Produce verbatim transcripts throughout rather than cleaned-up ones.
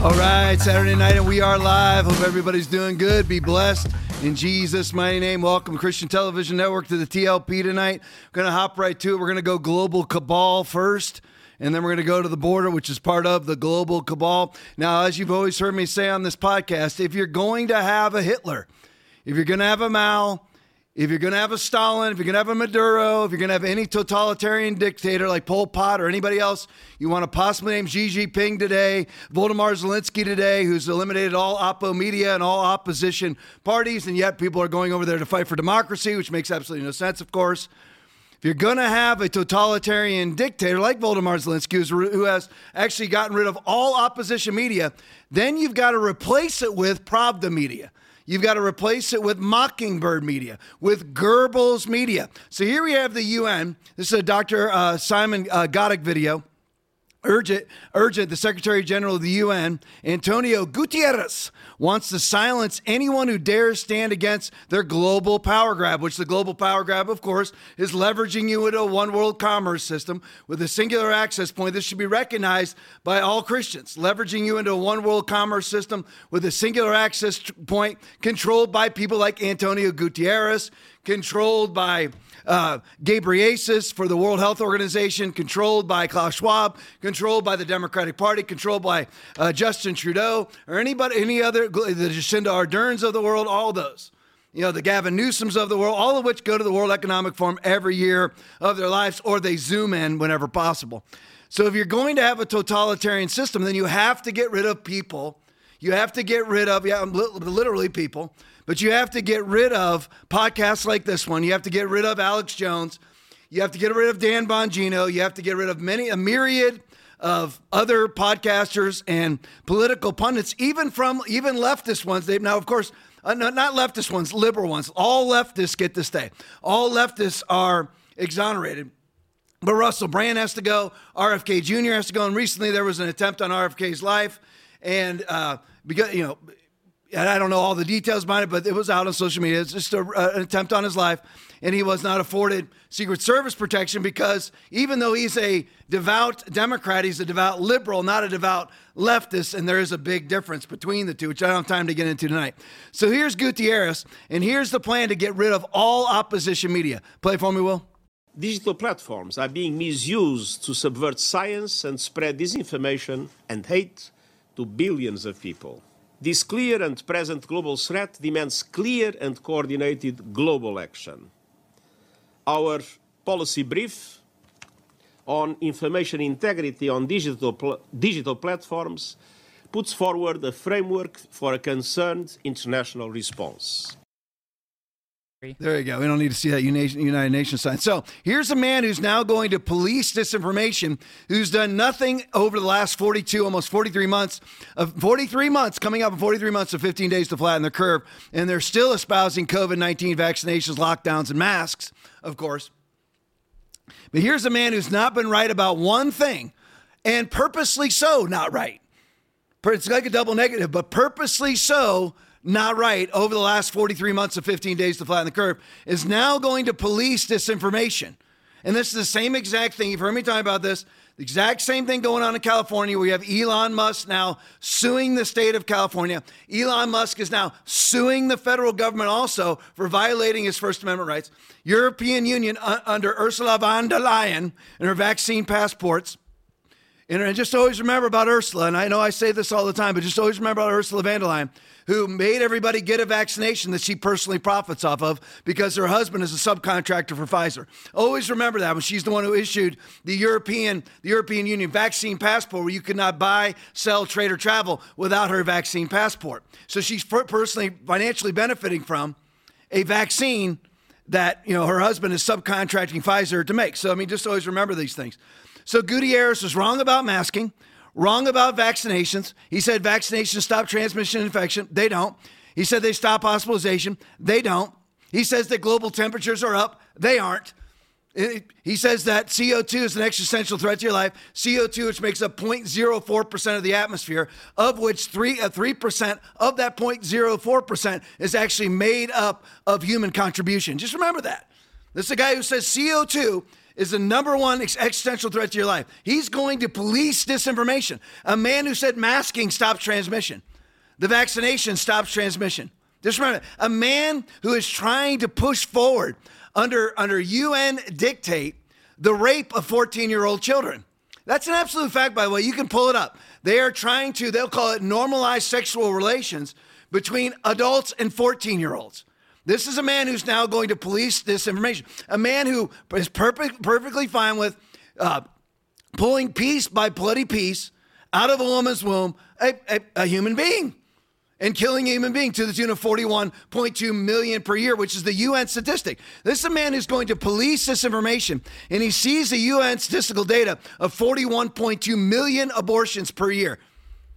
All right, Saturday night, and we are live. Hope everybody's doing good. Be blessed in Jesus' mighty name. Welcome, Christian Television Network, to the T L P tonight. We're going to hop right to it. We're going to go global cabal first, and then we're going to go to the border, which is part of the global cabal. Now, as you've always heard me say on this podcast, if you're going to have a Hitler, if you're going to have a Mao, if you're going to have a Stalin, if you're going to have a Maduro, if you're going to have any totalitarian dictator like Pol Pot or anybody else, you want to possibly name Xi Jinping today, Volodymyr Zelensky today, who's eliminated all oppo media and all opposition parties, and yet people are going over there to fight for democracy, which makes absolutely no sense, of course. If you're going to have a totalitarian dictator like Volodymyr Zelensky, who has actually gotten rid of all opposition media, then you've got to replace it with Pravda Media. You've got to replace it with Mockingbird Media, with Goebbels Media. So here we have the U N. This is a Doctor Uh, Simon uh, Goddick video. Urgent, urgent, the Secretary General of the U N, Antonio Guterres, wants to silence anyone who dares stand against their global power grab, which the global power grab, of course, is leveraging you into a one world commerce system with a singular access point. This should be recognized by all Christians, leveraging you into a one world commerce system with a singular access point controlled by people like Antonio Guterres, controlled by uh, Ghebreyesus for the World Health Organization, controlled by Klaus Schwab, controlled by the Democratic Party, controlled by uh, Justin Trudeau, or anybody, any other, the Jacinda Ardern's of the world, all those. You know, the Gavin Newsoms of the world, all of which go to the World Economic Forum every year of their lives, or they zoom in whenever possible. So if you're going to have a totalitarian system, then you have to get rid of people. You have to get rid of, yeah, literally people, but you have to get rid of podcasts like this one. You have to get rid of Alex Jones. You have to get rid of Dan Bongino. You have to get rid of many, a myriad of other podcasters and political pundits, even from, even leftist ones. They've now, of course, uh, no, not leftist ones, liberal ones. All leftists get to stay. All leftists are exonerated. But Russell Brand has to go. R F K Junior has to go. And recently there was an attempt on R F K's life. And uh, because, you know, and I don't know all the details behind it, but it was out on social media. It's just a, uh, an attempt on his life. And he was not afforded Secret Service protection because even though he's a devout Democrat, he's a devout liberal, not a devout leftist. And there is a big difference between the two, which I don't have time to get into tonight. So here's Guterres, and here's the plan to get rid of all opposition media. Play for me, Will. Digital platforms are being misused to subvert science and spread disinformation and hate to billions of people. This clear and present global threat demands clear and coordinated global action. Our policy brief on information integrity on digital, pl- digital platforms puts forward a framework for a concerned international response. There you go. We don't need to see that United Nations sign. So here's a man who's now going to police disinformation, who's done nothing over the last forty-two, almost forty-three months, of forty-three months, coming up in forty-three months of fifteen days to flatten the curve. And they're still espousing covid nineteen vaccinations, lockdowns, and masks, of course. But here's a man who's not been right about one thing, and purposely so not right. It's like a double negative, but purposely so not right over the last forty-three months of fifteen days to flatten the curve, is now going to police disinformation. And this is the same exact thing. You've heard me talk about this. The exact same thing going on in California, where you have Elon Musk now suing the state of California. Elon Musk is now suing the federal government also for violating his First Amendment rights. European Union uh, under Ursula von der Leyen and her vaccine passports. And just always remember about Ursula, and I know I say this all the time, but just always remember about Ursula von der Leyen, who made everybody get a vaccination that she personally profits off of because her husband is a subcontractor for Pfizer. Always remember that when she's the one who issued the European, the European Union vaccine passport, where you could not buy, sell, trade, or travel without her vaccine passport. So she's personally financially benefiting from a vaccine that, you know, her husband is subcontracting Pfizer to make. So, I mean, just always remember these things. So Guterres was wrong about masking, wrong about vaccinations. He said vaccinations stop transmission and infection. They don't. He said they stop hospitalization. They don't. He says that global temperatures are up. They aren't. He says that C O two is an existential threat to your life. C O two, which makes up zero point zero four percent of the atmosphere, of which three percent of that zero point zero four percent is actually made up of human contribution. Just remember that. This is a guy who says C O two is the number one existential threat to your life. He's going to police disinformation. A man who said masking stops transmission. The vaccination stops transmission. Just remember, a man who is trying to push forward under, under U N dictate the rape of fourteen-year-old children. That's an absolute fact, by the way. You can pull it up. They are trying to, they'll call it normalized sexual relations between adults and fourteen-year-olds. This is a man who's now going to police disinformation. A man who is perfect, perfectly fine with uh, pulling piece by bloody piece out of a woman's womb, a, a, a human being, and killing a human being to the tune of forty-one point two million per year, which is the U N statistic. This is a man who's going to police disinformation, and he sees the U N statistical data of forty-one point two million abortions per year.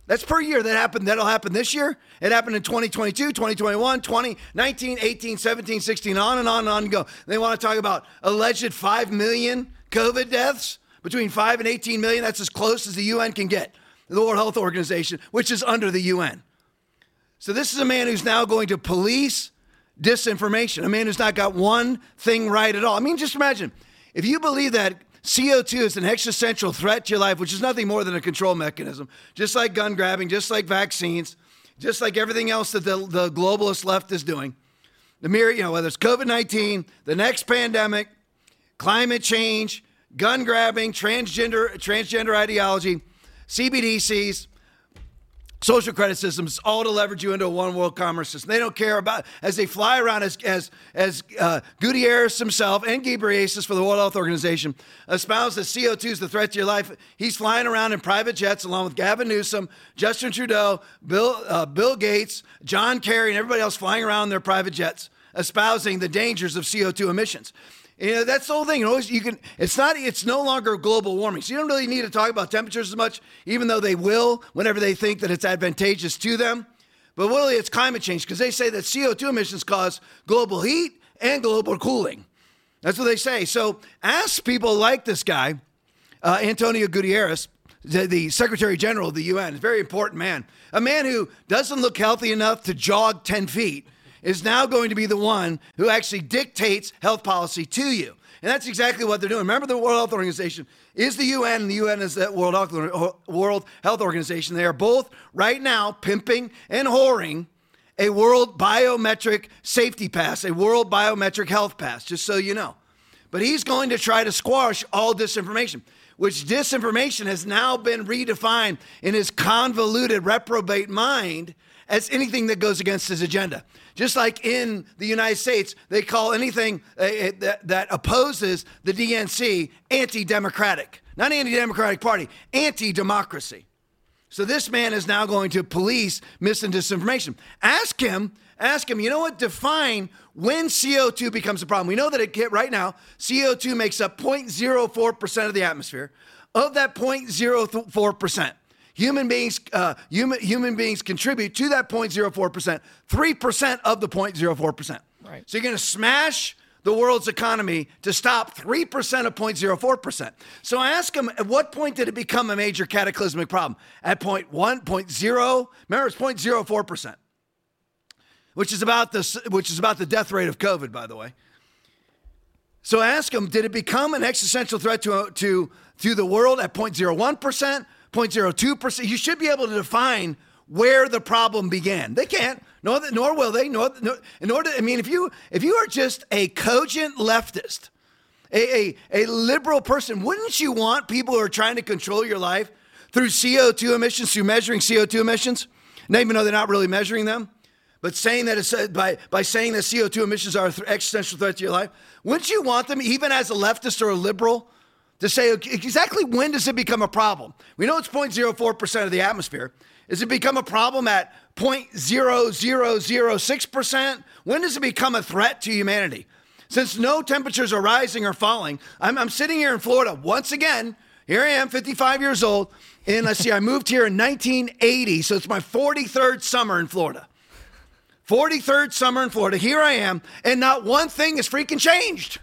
That's per year that happened. That'll happen this year. It happened in twenty twenty-two, twenty twenty-one, twenty, nineteen, eighteen, seventeen, sixteen, on and on and on and go. They want to talk about alleged five million COVID deaths, between five and eighteen million. That's as close as the U N can get, the World Health Organization, which is under the U N. So this is a man who's now going to police disinformation, a man who's not got one thing right at all. I mean, just imagine, if you believe that C O two is an existential threat to your life, which is nothing more than a control mechanism, just like gun grabbing, just like vaccines, just like everything else that the, the globalist left is doing. The mere, you know, whether it's COVID nineteen, the next pandemic, climate change, gun grabbing, transgender transgender ideology, C B D Cs, social credit systems, all to leverage you into a one world commerce system. They don't care about, as they fly around as as as uh, Guterres himself and Ghebreyesus for the World Health Organization espouse that C O two is the threat to your life. He's flying around in private jets along with Gavin Newsom, Justin Trudeau, Bill uh, Bill Gates, John Kerry, and everybody else flying around in their private jets, espousing the dangers of C O two emissions. You know, that's the whole thing. You know, you can, it's not, it's no longer global warming. So you don't really need to talk about temperatures as much, even though they will whenever they think that it's advantageous to them. But really, it's climate change, because they say that C O two emissions cause global heat and global cooling. That's what they say. So ask people like this guy, uh, Antonio Guterres, the, the Secretary General of the U N, a very important man, a man who doesn't look healthy enough to jog ten feet. Is now going to be the one who actually dictates health policy to you. And that's exactly what they're doing. Remember, the World Health Organization is the U N, and the U N is the World Health Organization. They are both right now pimping and whoring a world biometric safety pass, a world biometric health pass, just so you know. But he's going to try to squash all disinformation, which disinformation has now been redefined in his convoluted reprobate mind as anything that goes against his agenda. Just like in the United States, they call anything uh, that, that opposes the D N C anti-democratic. Not anti-democratic party, anti-democracy. So this man is now going to police mis and disinformation. Ask him, ask him, you know what, define when C O two becomes a problem. We know that it hit right now, C O two makes up zero point zero four percent of the atmosphere. Of that zero point zero four percent. Human beings, uh, human human beings contribute to that zero point zero four percent, three percent of the zero point zero four percent. Right. So you're going to smash the world's economy to stop three percent of zero point zero four percent. So I ask them, at what point did it become a major cataclysmic problem? At zero point one, zero point zero, remember it's zero point zero four percent, which is about the which is about the death rate of COVID, by the way. So I ask them, did it become an existential threat to to to the world at zero point zero one percent? zero point zero two percent. You should be able to define where the problem began. They can't, nor, nor will they. Nor, nor, in order, I mean, if you if you are just a cogent leftist, a, a, a liberal person, wouldn't you want people who are trying to control your life through C O two emissions, through measuring C O two emissions? Now, even though they're not really measuring them, but saying that it's, uh, by, by saying that C O two emissions are an th- existential threat to your life, wouldn't you want them, even as a leftist or a liberal, to say, okay, exactly when does it become a problem? We know it's zero point zero four percent of the atmosphere. Does it become a problem at zero point zero zero zero six percent? When does it become a threat to humanity? Since no temperatures are rising or falling, I'm, I'm sitting here in Florida once again. Here I am, fifty-five years old. And let's see, I moved here in nineteen eighty. So it's my forty-third summer in Florida. forty-third summer in Florida. Here I am. And not one thing has freaking changed.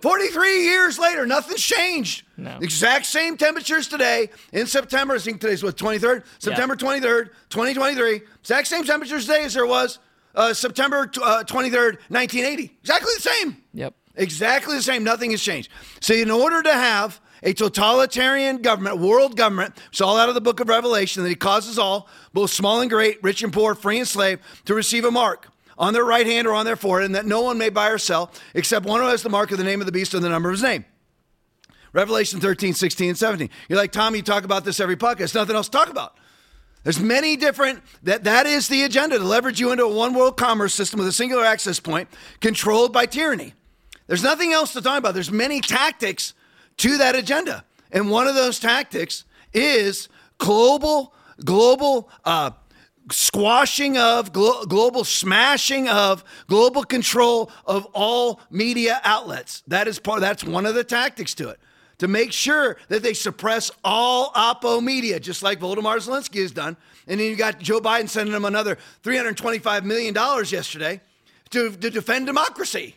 forty-three years later, nothing's changed. No. Exact same temperatures today in September. I think today's what, twenty-third? September yeah. twenty-third, twenty twenty-three. Exact same temperatures today as there was uh, September uh, twenty-third, nineteen eighty. Exactly the same. Yep. Exactly the same. Nothing has changed. So in order to have a totalitarian government, world government, it's all out of the book of Revelation, that he causes all, both small and great, rich and poor, free and slave, to receive a mark on their right hand or on their forehead, and that no one may buy or sell except one who has the mark of the name of the beast or the number of his name. Revelation thirteen, sixteen, and seventeen. You're like, Tom, you talk about this every podcast. There's nothing else to talk about. There's many different, that, that is the agenda, to leverage you into a one world commerce system with a singular access point controlled by tyranny. There's nothing else to talk about. There's many tactics to that agenda. And one of those tactics is global, global uh, squashing of, glo- global smashing of, global control of all media outlets. That is part, that's one of the tactics to it, to make sure that they suppress all oppo media, just like Volodymyr Zelensky has done. And then you got Joe Biden sending them another three hundred twenty-five million dollars yesterday to, to defend democracy.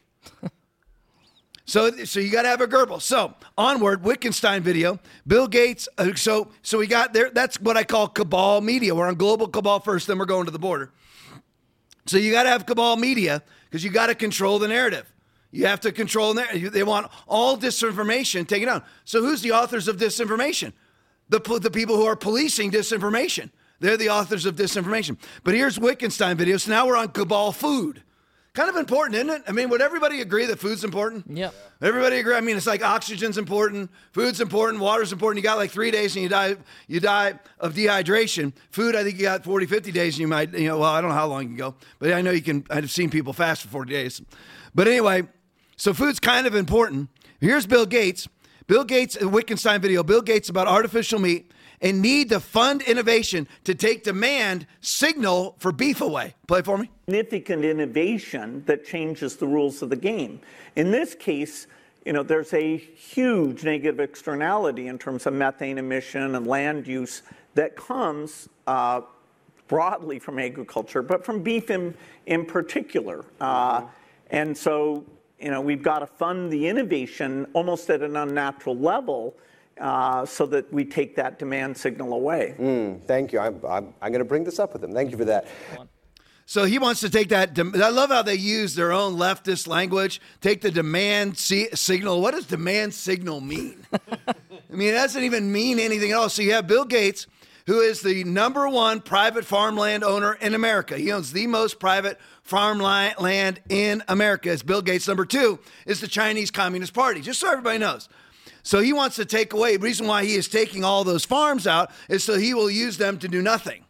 So, so you got to have a Goebbels. So, onward, Wittgenstein video, Bill Gates. Uh, so, so we got there. That's what I call cabal media. We're on global cabal first, then we're going to the border. So you got to have cabal media because you got to control the narrative. You have to control the narrative. They want all disinformation taken down. So who's the authors of disinformation? The, the people who are policing disinformation. They're the authors of disinformation. But here's Wittgenstein video. So now we're on cabal food. Kind of important, isn't it? I mean, would everybody agree that food's important? Yeah. Everybody agree? I mean, it's like oxygen's important, food's important, water's important. You got like three days and you die you die of dehydration. Food, I think you got forty, fifty days and you might, you know, well, I don't know how long you can go, but I know you can, I've seen people fast for forty days. But anyway, so food's kind of important. Here's Bill Gates. Bill Gates, a Wittgenstein video, Bill Gates about artificial meat and need to fund innovation to take demand signal for beef away. Play for me. Significant innovation that changes the rules of the game. In this case, you know, there's a huge negative externality in terms of methane emission and land use that comes uh, broadly from agriculture, but from beef in, in particular. Uh, mm-hmm. And so, you know, we've got to fund the innovation almost at an unnatural level Uh, so that we take that demand signal away. Mm, thank you. I'm, I'm, I'm going to bring this up with him. Thank you for that. So he wants to take that. De- I love how they use their own leftist language. Take the demand c- signal. What does demand signal mean? I mean, it doesn't even mean anything else. So you have Bill Gates, who is the number one private farmland owner in America. He owns the most private farmland in America. It's Bill Gates. Number two is the Chinese Communist Party, just so everybody knows. So he wants to take away, the reason why he is taking all those farms out is so he will use them to do nothing.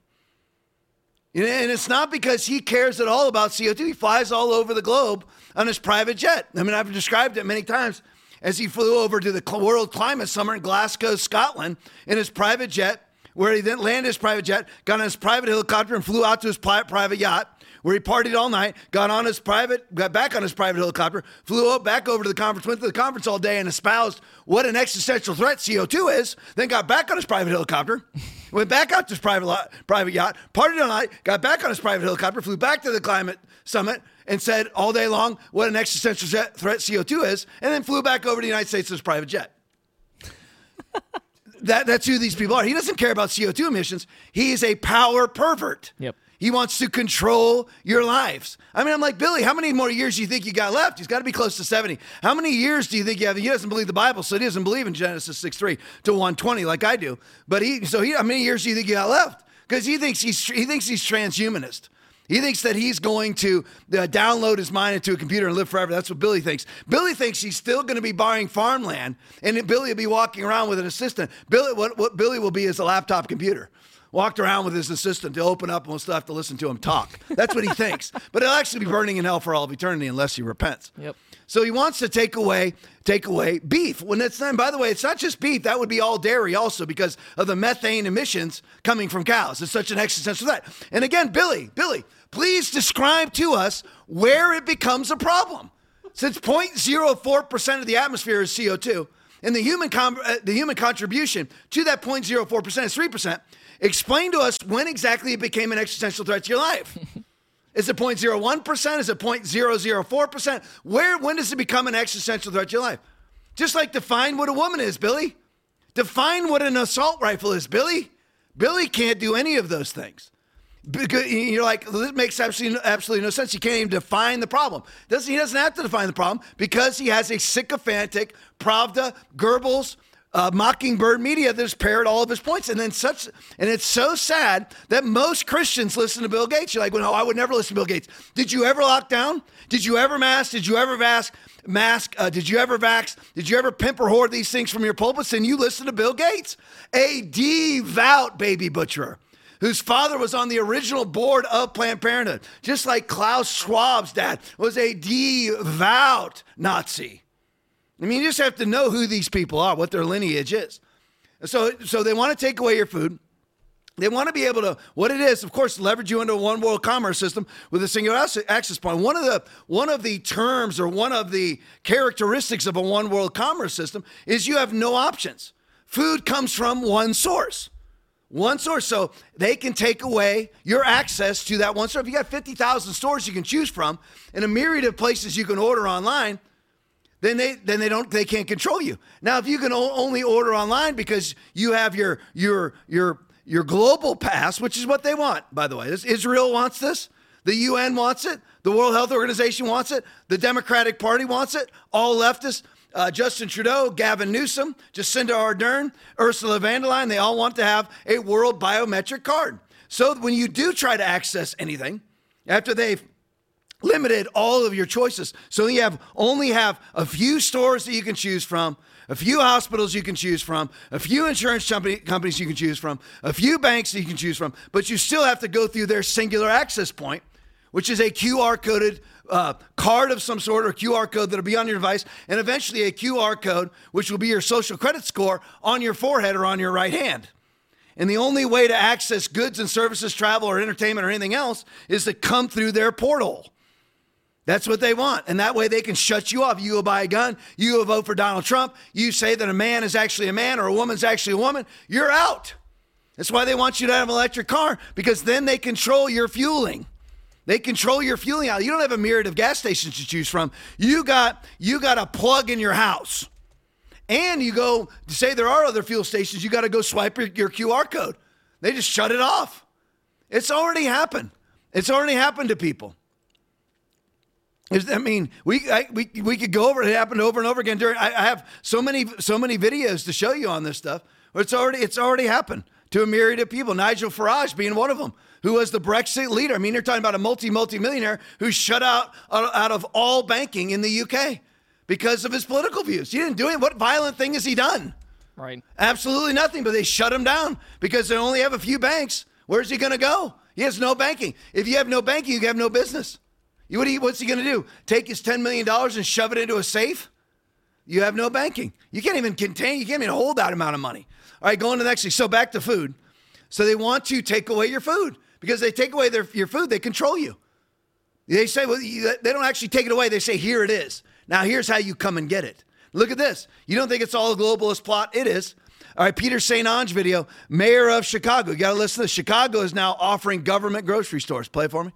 And it's not because he cares at all about C O two. He flies all over the globe on his private jet. I mean, I've described it many times as he flew over to the World Climate Summit in Glasgow, Scotland, in his private jet, where he then landed his private jet, got on his private helicopter and flew out to his private yacht, where he partied all night, got on his private, got back on his private helicopter, flew up back over to the conference, went to the conference all day and espoused what an existential threat C O two is, then got back on his private helicopter, went back out to his private lot, private yacht, partied all night, got back on his private helicopter, flew back to the climate summit and said all day long what an existential threat C O two is, and then flew back over to the United States in his private jet. that That's who these people are. He doesn't care about C O two emissions. He is a power pervert. Yep. He wants to control your lives. I mean, I'm like, Billy, how many more years do you think you got left? He's got to be close to seventy. How many years do you think you have? He doesn't believe the Bible, so he doesn't believe in Genesis six three to one twenty like I do. But he, so he, how many years do you think you got left? Because he thinks he's he thinks he's transhumanist. He thinks that he's going to uh, download his mind into a computer and live forever. That's what Billy thinks. Billy thinks he's still going to be buying farmland, and Billy will be walking around with an assistant. Billy, what, what Billy will be is a laptop computer. Walked around with his assistant to open up and we'll still have to listen to him talk. That's what he thinks. But he'll actually be burning in hell for all of eternity unless he repents. Yep. So he wants to take away take away beef. When it's then, by the way, it's not just beef. That would be all dairy also because of the methane emissions coming from cows. It's such an existential threat. And again, Billy, Billy, please describe to us where it becomes a problem. Since zero point zero four percent of the atmosphere is C O two and the human com- uh, the human contribution to that zero point zero four percent is three percent, explain to us when exactly it became an existential threat to your life. Is it zero point zero one percent? Is it zero point zero zero four percent? Where, when does it become an existential threat to your life? Just like define what a woman is, Billy. Define what an assault rifle is, Billy. Billy can't do any of those things. Because you're like, this makes absolutely absolutely no sense. He can't even define the problem. Doesn't he doesn't have to define the problem because he has a sycophantic Pravda, Goebbels, uh, Mockingbird Media that's paired all of his points. And then such, and it's so sad that most Christians listen to Bill Gates. You're like, well, no, I would never listen to Bill Gates. Did you ever lock down? Did you ever mask? Did you ever mask? Mask? Uh, did you ever vax? Did you ever pimp or hoard these things from your pulpits? And you listen to Bill Gates, a devout baby butcherer, whose father was on the original board of Planned Parenthood, just like Klaus Schwab's dad was a devout Nazi. I mean, you just have to know who these people are, what their lineage is. So, so they want to take away your food. They want to be able to, what it is, of course, leverage you into a one world commerce system with a single access point. One of the one of the terms or one of the characteristics of a one world commerce system is you have no options. Food comes from one source. One source, so they can take away your access to that one source. If you got fifty thousand stores you can choose from and a myriad of places you can order online, then they then they don't they can't control you. Now, if you can only order online because you have your your your your global pass, which is what they want, by the way. Israel wants this. The U N wants it. The World Health Organization wants it. The Democratic Party wants it. All leftists. Uh, Justin Trudeau, Gavin Newsom, Jacinda Ardern, Ursula von der Leyen, they all want to have a world biometric card. So when you do try to access anything, after they've limited all of your choices, so you have only have a few stores that you can choose from, a few hospitals you can choose from, a few insurance company, companies you can choose from, a few banks that you can choose from, but you still have to go through their singular access point, which is a Q R-coded uh, card of some sort or Q R code that'll be on your device, and eventually a Q R code, which will be your social credit score on your forehead or on your right hand. And the only way to access goods and services, travel or entertainment or anything else is to come through their portal. That's what they want. And that way they can shut you off. You go buy a gun. You go vote for Donald Trump. You say that a man is actually a man or a woman's actually a woman. You're out. That's why they want you to have an electric car, because then they control your fueling. They control your fueling out. You don't have a myriad of gas stations to choose from. You got you got a plug in your house. And you go, say there are other fuel stations, you got to go swipe your, your Q R code. They just shut it off. It's already happened. It's already happened to people. I mean, we I, we we could go over it. It happened over and over again. During I, I have so many so many videos to show you on this stuff. It's already it's already happened to a myriad of people. Nigel Farage being one of them, who was the Brexit leader. I mean, you're talking about a multi-multi-millionaire who's shut out out of all banking in the U K because of his political views. He didn't do it. What violent thing has he done? Right. Absolutely nothing, but they shut him down because they only have a few banks. Where's he going to go? He has no banking. If you have no banking, you have no business. You, what you, what's he going to do? Take his ten million dollars and shove it into a safe? You have no banking. You can't even contain, you can't even hold that amount of money. All right, going to the next thing. So back to food. So they want to take away your food. Because they take away their, your food, they control you. They say, well, you, they don't actually take it away. They say, here it is. Now, here's how you come and get it. Look at this. You don't think it's all a globalist plot? It is. All right, Peter Saint Ange video, mayor of Chicago. You got to listen to this. Chicago is now offering government grocery stores. Play it for me.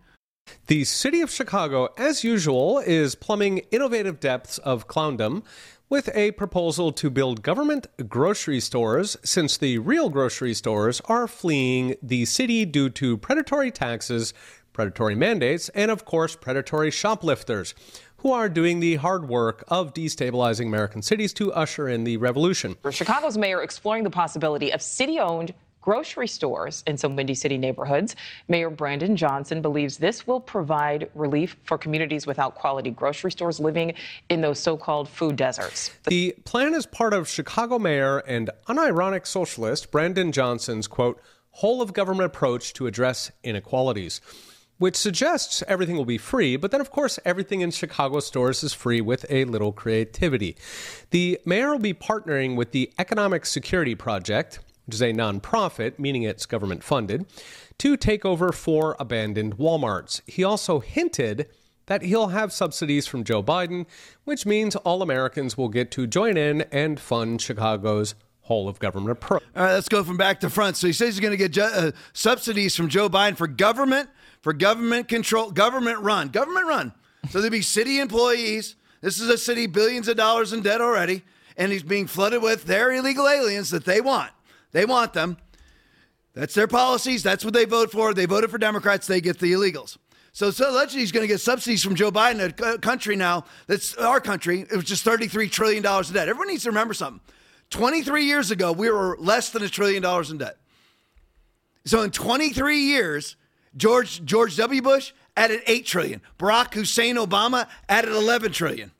The city of Chicago, as usual, is plumbing innovative depths of clowndom with a proposal to build government grocery stores, since the real grocery stores are fleeing the city due to predatory taxes, predatory mandates, and of course, predatory shoplifters, who are doing the hard work of destabilizing American cities to usher in the revolution. Chicago's mayor exploring the possibility of city-owned grocery stores in some Windy City neighborhoods. Mayor Brandon Johnson believes this will provide relief for communities without quality grocery stores living in those so-called food deserts. The plan is part of Chicago mayor and unironic socialist Brandon Johnson's, quote, whole of government approach to address inequalities, which suggests everything will be free, but then, of course, everything in Chicago stores is free with a little creativity. The mayor will be partnering with the Economic Security Project, which is a nonprofit, meaning it's government funded, to take over four abandoned Walmarts. He also hinted that he'll have subsidies from Joe Biden, which means all Americans will get to join in and fund Chicago's whole of government approach. All right, let's go from back to front. So he says he's going to get ju- uh, subsidies from Joe Biden for government, for government control, government run, government run. So there'll be city employees. This is a city billions of dollars in debt already, and he's being flooded with their illegal aliens that they want. They want them. That's their policies. That's what they vote for. They voted for Democrats. They get the illegals. So Zelensky's so going to get subsidies from Joe Biden, a country now, that's our country. It was just thirty-three trillion dollars in debt. Everyone needs to remember something. twenty-three years ago, we were less than a trillion dollars in debt. So in twenty-three years, George George W. Bush added eight trillion dollars. Barack Hussein Obama added eleven trillion dollars.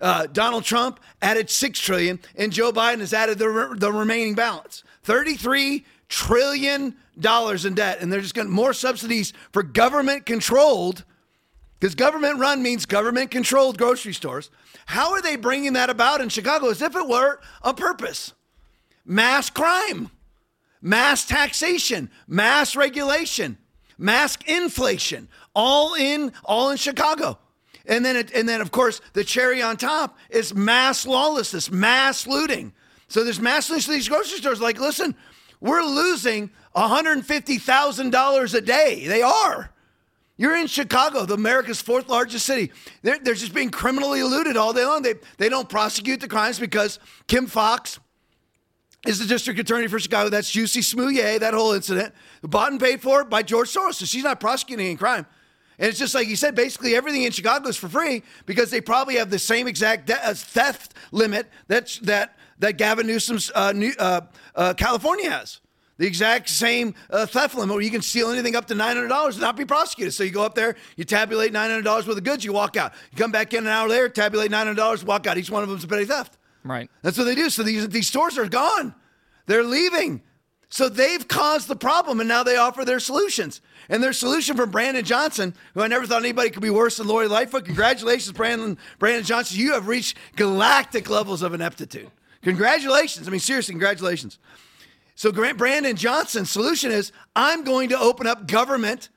Uh, Donald Trump added six trillion dollars, and Joe Biden has added the, re- the remaining balance. thirty-three trillion dollars in debt, and they're just going to more subsidies for government-controlled, because government-run means government-controlled grocery stores. How are they bringing that about in Chicago as if it were a purpose? Mass crime, mass taxation, mass regulation, mass inflation, all in all in Chicago. And then, it, and then, of course, the cherry on top is mass lawlessness, mass looting. So there's mass looting to these grocery stores. Like, listen, we're losing one hundred fifty thousand dollars a day. They are. You're in Chicago, the America's fourth largest city. They're, they're just being criminally looted all day long. They, they don't prosecute the crimes because Kim Fox is the district attorney for Chicago. That's Jussi Smollett, that whole incident. Bought and paid for by George Soros. So she's not prosecuting any crime. And it's just like you said, basically everything in Chicago is for free because they probably have the same exact de- uh, theft limit that, that, that Gavin Newsom's uh, New, uh, uh, California has. The exact same uh, theft limit where you can steal anything up to nine hundred dollars and not be prosecuted. So you go up there, you tabulate nine hundred dollars worth of goods, you walk out. You come back in an hour later, tabulate nine hundred dollars, walk out. Each one of them is a petty theft. Right. That's what they do. So these, these stores are gone. They're leaving. So they've caused the problem, and now they offer their solutions. And their solution from Brandon Johnson, who I never thought anybody could be worse than Lori Lightfoot. Congratulations, Brandon Brandon Johnson. You have reached galactic levels of ineptitude. Congratulations. I mean, seriously, congratulations. So Brandon Johnson's solution is, I'm going to open up government,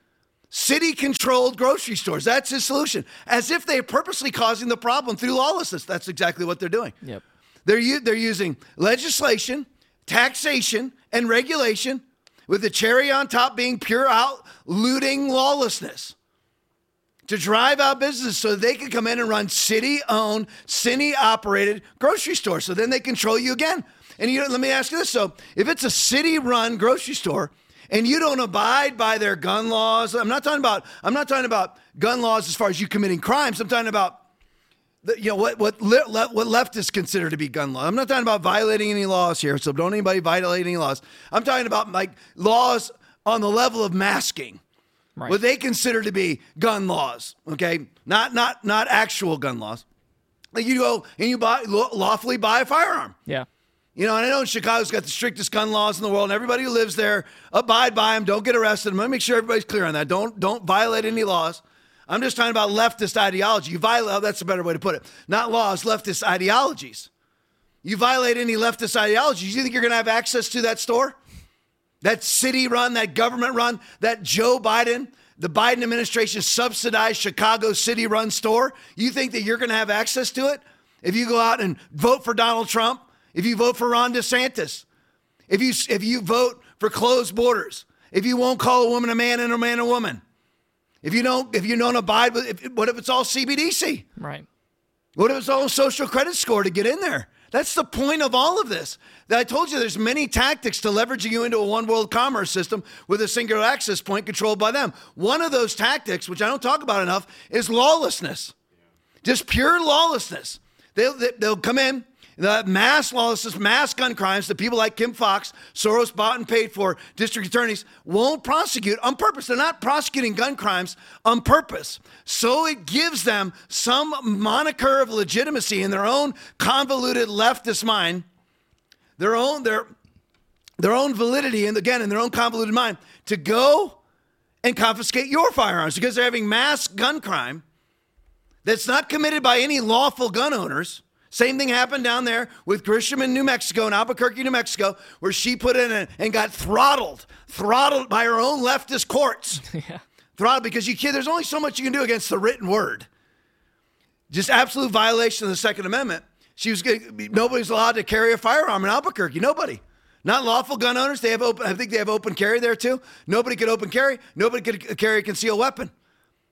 city-controlled grocery stores. That's his solution. As if they're purposely causing the problem through lawlessness. That's exactly what they're doing. Yep. They're, u- they're using legislation, taxation, and regulation, with the cherry on top being pure out looting lawlessness to drive out businesses so they can come in and run city-owned, city-operated grocery stores. So then they control you again. And you know, let me ask you this. So if it's a city-run grocery store and you don't abide by their gun laws, I'm not talking about I'm not talking about gun laws as far as you committing crimes. I'm talking about the, you know, what what le- le- what leftists consider to be gun law. I'm not talking about violating any laws here, so don't anybody violate any laws. I'm talking about like laws on the level of masking, right, what they consider to be gun laws. Okay, not not not actual gun laws. Like you go and you buy law- lawfully buy a firearm. Yeah. You know, and I know Chicago's got the strictest gun laws in the world, and everybody who lives there abide by them. Don't get arrested. I'm going to make sure everybody's clear on that. Don't don't violate any laws. I'm just talking about leftist ideology. You violate, oh, that's a better way to put it. Not laws, leftist ideologies. You violate any leftist ideologies, you think you're going to have access to that store? That city run, that government run, that Joe Biden, the Biden administration subsidized Chicago city run store? You think that you're going to have access to it? If you go out and vote for Donald Trump, if you vote for Ron DeSantis, if you, if you vote for closed borders, if you won't call a woman a man and a man a woman, If you don't, if you don't abide with, if, what if it's all C B D C? Right. What if it's all social credit score to get in there? That's the point of all of this. That I told you, there's many tactics to leveraging you into a one world commerce system with a singular access point controlled by them. One of those tactics, which I don't talk about enough, is lawlessness. Just pure lawlessness. They'll, they'll come in. The mass lawlessness, mass gun crimes that people like Kim Fox, Soros bought and paid for, district attorneys won't prosecute on purpose. They're not prosecuting gun crimes on purpose. So it gives them some moniker of legitimacy in their own convoluted leftist mind, their own their their own validity, and again in their own convoluted mind, to go and confiscate your firearms because they're having mass gun crime that's not committed by any lawful gun owners. Same thing happened down there with Grisham in New Mexico, in Albuquerque, New Mexico, where she put in a, and got throttled, throttled by her own leftist courts. Yeah. Throttled because you kid, there's only so much you can do against the written word. Just absolute violation of the Second Amendment. She was nobody's allowed to carry a firearm in Albuquerque. Nobody, not lawful gun owners. They have open. I think they have open carry there too. Nobody could open carry. Nobody could carry a concealed weapon.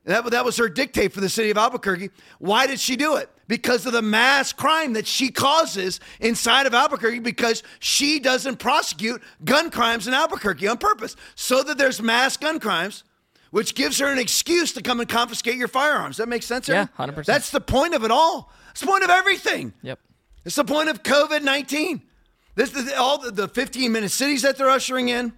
That, that was her dictate for the city of Albuquerque. Why did she do it? Because of the mass crime that she causes inside of Albuquerque, because she doesn't prosecute gun crimes in Albuquerque on purpose, so that there's mass gun crimes, which gives her an excuse to come and confiscate your firearms. That makes sense, Aaron? Yeah, one hundred percent. That's the point of it all. It's the point of everything. Yep. It's the point of COVID nineteen. This is all the fifteen-minute cities that they're ushering in,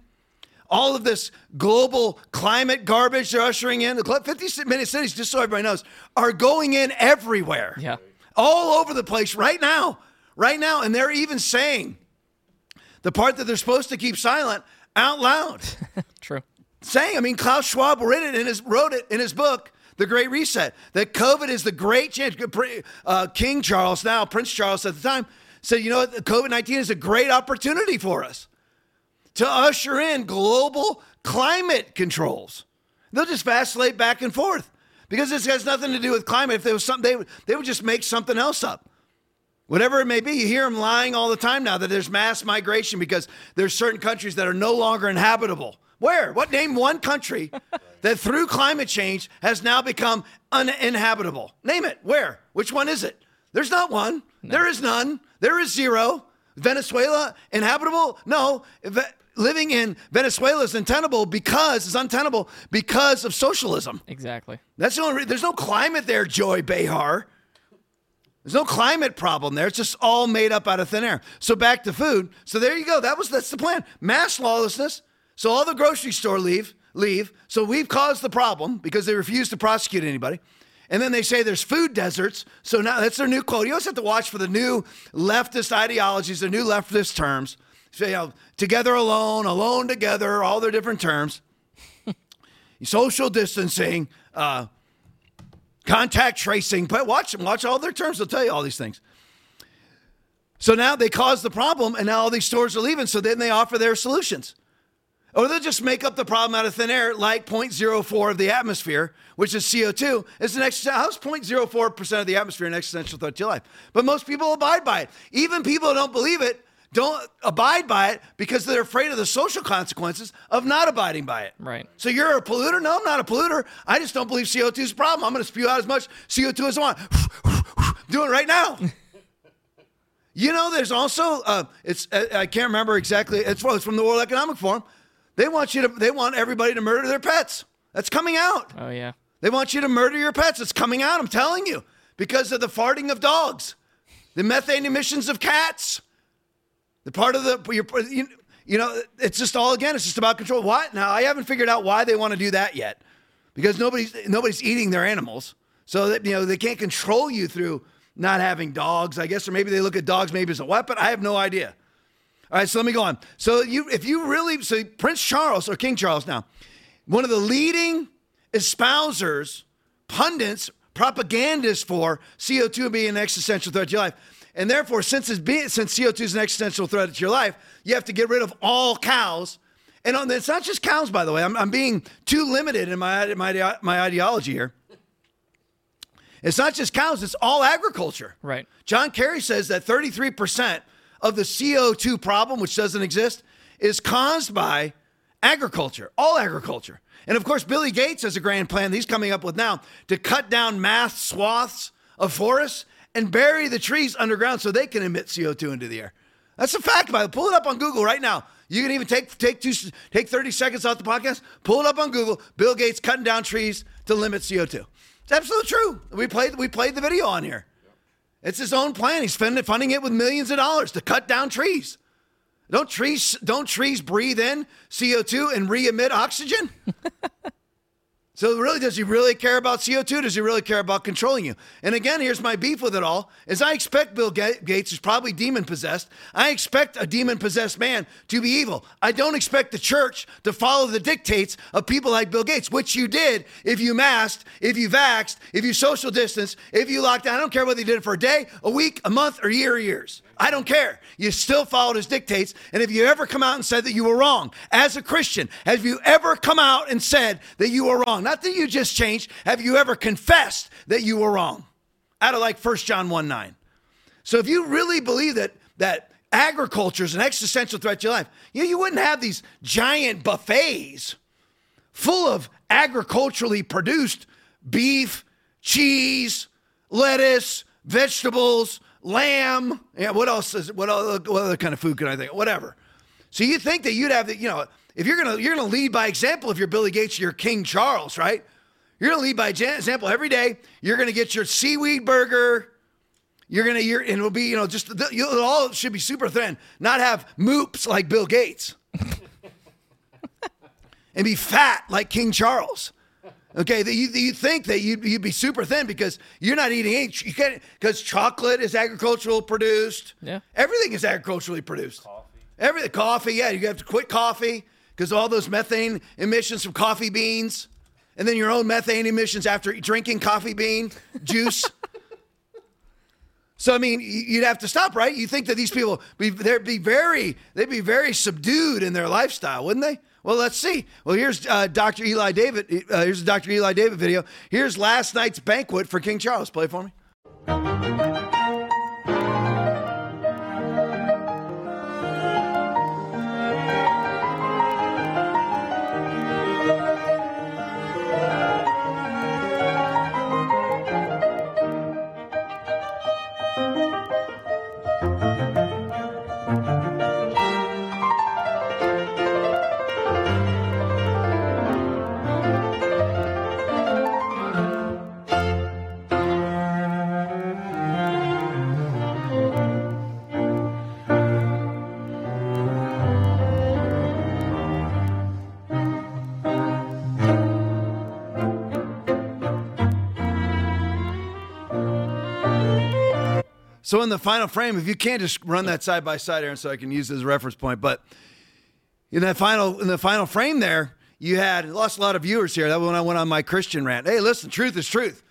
all of this global climate garbage they're ushering in. The fifty-minute cities, just so everybody knows, are going in everywhere. Yeah. All over the place right now. Right now. And they're even saying the part that they're supposed to keep silent out loud. True. Saying, I mean, Klaus Schwab wrote it in his, wrote it in his book, The Great Reset, that COVID is the great chance. Uh, King Charles, now Prince Charles at the time, said, you know what, COVID nineteen is a great opportunity for us to usher in global climate controls. They'll just vacillate back and forth because this has nothing to do with climate. If there was something, they would, they would just make something else up. Whatever it may be, you hear them lying all the time now that there's mass migration because there's certain countries that are no longer inhabitable. Where? What? Name one country that through climate change has now become uninhabitable. Name it. Where? Which one is it? There's not one. No. There is none. There is zero. Venezuela, inhabitable? No. Living in Venezuela is untenable because it's untenable because of socialism. Exactly. That's the only reason. There's no climate there, Joy Behar. There's no climate problem there. It's just all made up out of thin air. So back to food. So there you go. That was that's the plan. Mass lawlessness. So all the grocery store leave, leave. So we've caused the problem because they refuse to prosecute anybody. And then they say there's food deserts. So now that's their new quote. You always have to watch for the new leftist ideologies, the new leftist terms. So, you know, together alone, alone together, all their different terms. Social distancing, uh, contact tracing. But watch them, watch all their terms. They'll tell you all these things. So now they caused the problem, and now all these stores are leaving. So then they offer their solutions. Or they'll just make up the problem out of thin air, like zero point zero four of the atmosphere, which is C O two. It's an extra, how's zero point zero four percent of the atmosphere an existential threat to your life? But most people abide by it. Even people who don't believe it don't abide by it because they're afraid of the social consequences of not abiding by it. Right. So you're a polluter? No, I'm not a polluter. I just don't believe C O two is a problem. I'm going to spew out as much C O two as I want. Doing it right now. You know, there's also, uh, it's I can't remember exactly, it's, well, it's from the World Economic Forum. They want you to. They want everybody to murder their pets. That's coming out. Oh, yeah. They want you to murder your pets. It's coming out, I'm telling you, because of the farting of dogs, the methane emissions of cats, the part of the, your, you, you know, it's just all, again, it's just about control. Why? Now, I haven't figured out why they want to do that yet, because nobody's nobody's eating their animals. So, that, you know, they can't control you through not having dogs, I guess, or maybe they look at dogs maybe as a weapon. I have no idea. All right, so let me go on. So you, if you really, so Prince Charles, or King Charles now, one of the leading espousers, pundits, propagandists for C O two being an existential threat to your life. And therefore, since it's being, since C O two is an existential threat to your life, you have to get rid of all cows. And on, it's not just cows, by the way. I'm, I'm being too limited in my, my, my ideology here. It's not just cows. It's all agriculture. Right. John Kerry says that thirty-three percent of the C O two problem, which doesn't exist, is caused by agriculture, all agriculture. And of course, Bill Gates has a grand plan that he's coming up with now to cut down mass swaths of forests and bury the trees underground so they can emit C O two into the air. That's a fact, by the way. Pull it up on Google right now. You can even take take two, take thirty seconds off the podcast, pull it up on Google, Bill Gates cutting down trees to limit C O two. It's absolutely true. We played we played the video on here. It's his own plan. He's funding it with millions of dollars to cut down trees. Don't trees don't trees breathe in C O two and re-emit oxygen? So really, does he really care about C O two? Does he really care about controlling you? And again, here's my beef with it all, is I expect Bill Gates, who's probably demon-possessed, I expect a demon-possessed man to be evil. I don't expect the church to follow the dictates of people like Bill Gates, which you did if you masked, if you vaxxed, if you social distanced, if you locked down. I don't care whether you did it for a day, a week, a month, or a year or years. I don't care. You still followed his dictates. And if you ever come out and said that you were wrong, as a Christian, have you ever come out and said that you were wrong? Not that you just changed. Have you ever confessed that you were wrong? Out of like First John one nine. So if you really believe that that agriculture is an existential threat to your life, you, you wouldn't have these giant buffets full of agriculturally produced beef, cheese, lettuce, vegetables, lamb. Yeah, what else is what other, what other kind of food can I think? Whatever. So you think that you'd have the, you know, if you're gonna you're gonna lead by example if you're Billy Gates, you're King Charles, right? You're gonna lead by example every day. You're gonna get your seaweed burger. You're gonna you're and it'll be you know just you all should be super thin. Not have moops like Bill Gates, and be fat like King Charles. Okay, that you you think that you'd you'd be super thin because you're not eating any, you can't, because chocolate is agricultural produced. Yeah, everything is agriculturally produced. Coffee. Every coffee, yeah, you have to quit coffee because all those methane emissions from coffee beans, and then your own methane emissions after drinking coffee bean juice. So I mean, you'd have to stop, right? You think that these people be they'd be very they'd be very subdued in their lifestyle, wouldn't they? Well, let's see. Well, here's uh, Doctor Eli David. Uh, here's the Doctor Eli David video. Here's last night's banquet for King Charles. Play it for me. So in the final frame, if you can't just run that side by side, Aaron, so I can use it as a reference point. But in that final in the final frame there, you had lost a lot of viewers here. That was when I went on my Christian rant. Hey, listen, truth is truth.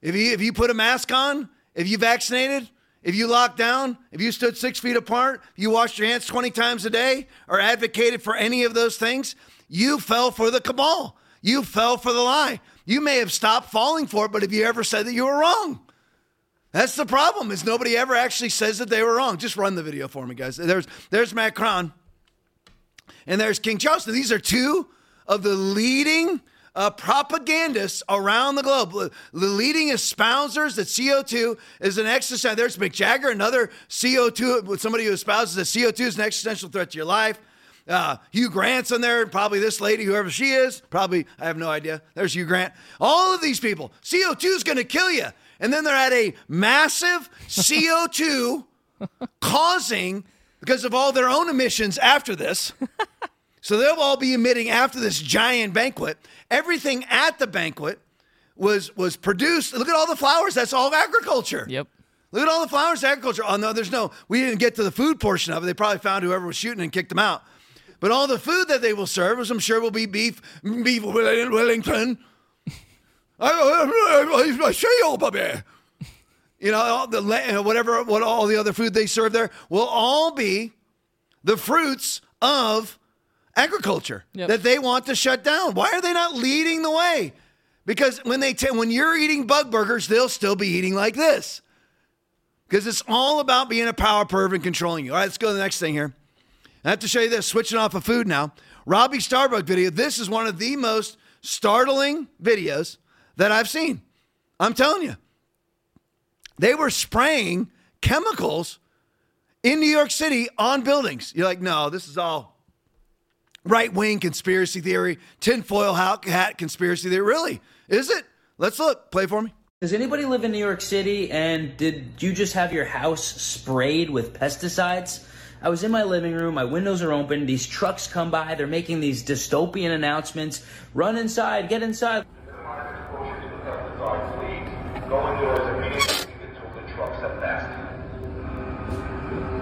If you if you put a mask on, if you vaccinated, if you locked down, if you stood six feet apart, if you washed your hands twenty times a day, or advocated for any of those things, you fell for the cabal. You fell for the lie. You may have stopped falling for it, but have you ever said that you were wrong? That's the problem, is nobody ever actually says that they were wrong. Just run the video for me, guys. There's there's Macron, and there's King Charles. So these are two of the leading uh, propagandists around the globe, the leading espousers that C O two is an existential. There's Mick Jagger, another C O two, somebody who espouses that C O two is an existential threat to your life. Uh, Hugh Grant's in there, probably this lady, whoever she is. Probably, I have no idea. There's Hugh Grant. All of these people, C O two is going to kill you. And then they're at a massive C O two causing, because of all their own emissions after this. So they'll all be emitting after this giant banquet. Everything at the banquet was was produced. Look at all the flowers. That's all agriculture. Yep. Look at all the flowers, agriculture. Oh, no, there's no, we didn't get to the food portion of it. They probably found whoever was shooting and kicked them out. But all the food that they will serve, which I'm sure will be beef, beef Wellington, I, I, I show you, baby. You know, all the whatever, what all the other food they serve there will all be the fruits of agriculture yep. that they want to shut down. Why are they not leading the way? Because when they t- when you're eating bug burgers, they'll still be eating like this. Because it's all about being a power perv and controlling you. All right, let's go to the next thing here. I have to show you this. Switching off of food now. Robbie Starbuck video. This is one of the most startling videos that I've seen. I'm telling you, they were spraying chemicals in New York City on buildings. You're like, no, this is all right-wing conspiracy theory, tinfoil hat conspiracy theory. Really? Is it? Let's look. Play for me. Does anybody live in New York City, and did you just have your house sprayed with pesticides? I was in my living room, my windows are open, these trucks come by, they're making these dystopian announcements, run inside, get inside. Go indoors immediately until the trucks have passed.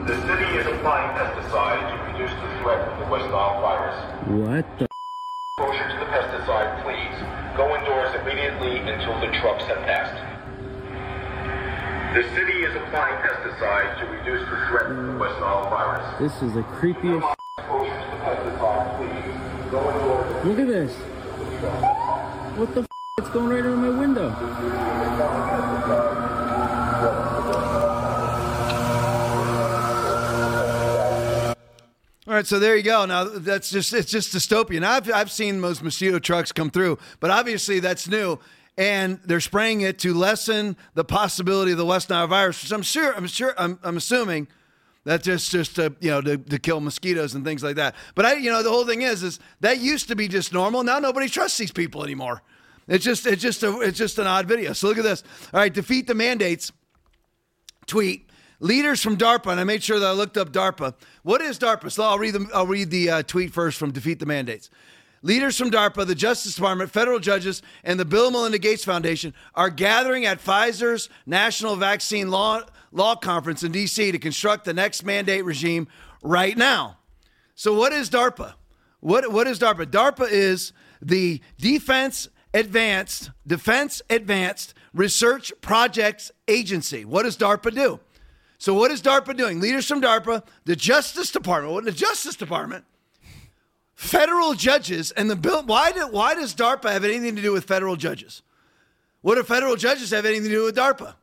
The city is applying pesticides to reduce the threat of the West Nile virus. What the exposure to the pesticide, please. Go indoors immediately until the trucks have passed. The city is applying pesticides to reduce the threat of the West Nile virus. This is the creepiest exposure to the pesticide, please. Go indoors. Look at this. What the it's going right over my window. All right, so there you go. Now that's just it's just dystopian. I've I've seen those Mosquito trucks come through, but obviously that's new. and they're spraying it to lessen the possibility of the West Nile virus. Which I'm sure, I'm sure, I'm, I'm assuming that's just just to, you know, to, to kill mosquitoes and things like that. But I, you know, the whole thing is, is that used to be just normal. Now nobody trusts these people anymore. It's just, it's just, a, it's just an odd video. So look at this. All right, Defeat the Mandates tweet. Leaders from DARPA, and I made sure that I looked up DARPA. What is DARPA? So I'll read the, I'll read the uh, tweet first from Defeat the Mandates. Leaders from DARPA, the Justice Department, federal judges, and the Bill and Melinda Gates Foundation are gathering at Pfizer's National Vaccine Law, Law Conference in D C to construct the next mandate regime right now. So what is DARPA? What What is DARPA? DARPA is the Defense Advanced, Defense Advanced Research Projects Agency. What does DARPA do? So what is DARPA doing? Leaders from DARPA, the Justice Department, what the Justice Department, federal judges, and the bill. Why do, why does DARPA have anything to do with federal judges? What do federal judges have anything to do with DARPA?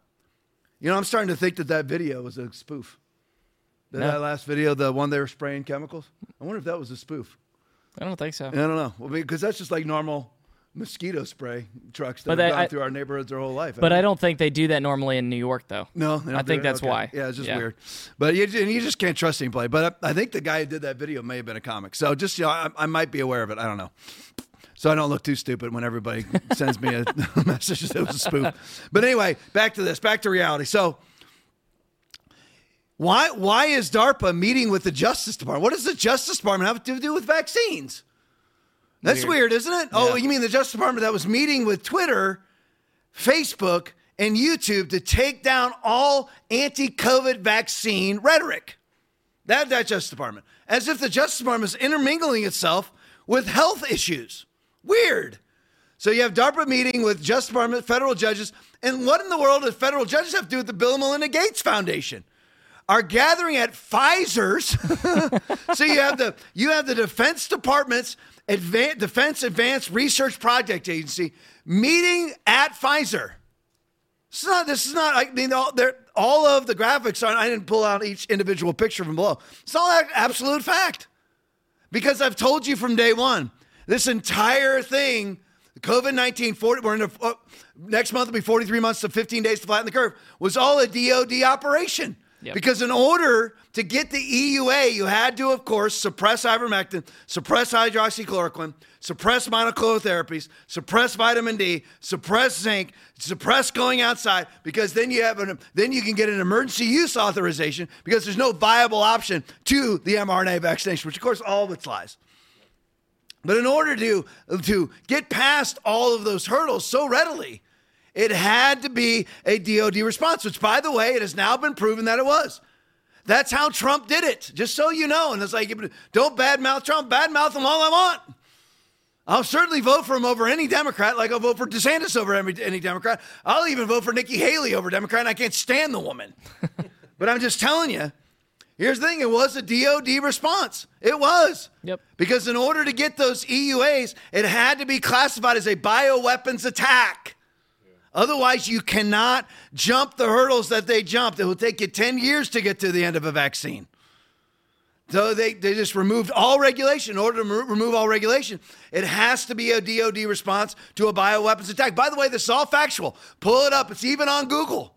You know, I'm starting to think that that video was a spoof. That, no. that last video, the one they were spraying chemicals. I wonder if that was a spoof. I don't think so. I don't know. Well, because that's just like normal mosquito spray trucks that but have gone I, through our neighborhoods their whole life. But I, mean, I don't think they do that normally in New York, though. No, I think that's okay. why. Yeah, it's just yeah. weird. But you, you just can't trust anybody. But I, I think the guy who did that video may have been a comic. So just, you know, I, I might be aware of it. I don't know. So I don't look too stupid when everybody sends me a message that was a spoof. But anyway, back to this, back to reality. So why why is DARPA meeting with the Justice Department? What does the Justice Department have to do with vaccines? That's weird, weird isn't it? Yeah. Oh, you mean the Justice Department that was meeting with Twitter, Facebook, and YouTube to take down all anti-COVID vaccine rhetoric. That that Justice Department. As if the Justice Department is intermingling itself with health issues. Weird. So you have DARPA meeting with Justice Department, federal judges, and what in the world does federal judges have to do with the Bill and Melinda Gates Foundation? Are gathering at Pfizer's. So you have the you have the Defense Department's Advan- Defense Advanced Research Project Agency meeting at Pfizer. It's not, this is not, I mean, all, all of the graphics are, I didn't pull out each individual picture from below. It's all absolute fact. Because I've told you from day one, this entire thing, COVID nineteen, forty, we're in a, uh, next month will be forty-three months to fifteen days to flatten the curve, was all a D O D operation. Yep. Because in order to get the E U A, you had to, of course, suppress ivermectin, suppress hydroxychloroquine, suppress monoclonal therapies, suppress vitamin D, suppress zinc, suppress going outside, because then you have an, then you can get an emergency use authorization because there's no viable option to the mRNA vaccination, which, of course, all of its lies. But in order to, to get past all of those hurdles so readily, it had to be a D O D response, which, by the way, it has now been proven that it was. That's how Trump did it, just so you know. And it's like, don't badmouth Trump, badmouth him all I want. I'll certainly vote for him over any Democrat, like I'll vote for DeSantis over every, any Democrat. I'll even vote for Nikki Haley over Democrat, and I can't stand the woman. But I'm just telling you, here's the thing, it was a D O D response. It was. Yep. Because in order to get those E U As, it had to be classified as a bioweapons attack. Otherwise, you cannot jump the hurdles that they jumped. It will take you ten years to get to the end of a vaccine. So they, they just removed all regulation. In order to re- remove all regulation, it has to be a D O D response to a bioweapons attack. By the way, this is all factual. Pull it up. It's even on Google.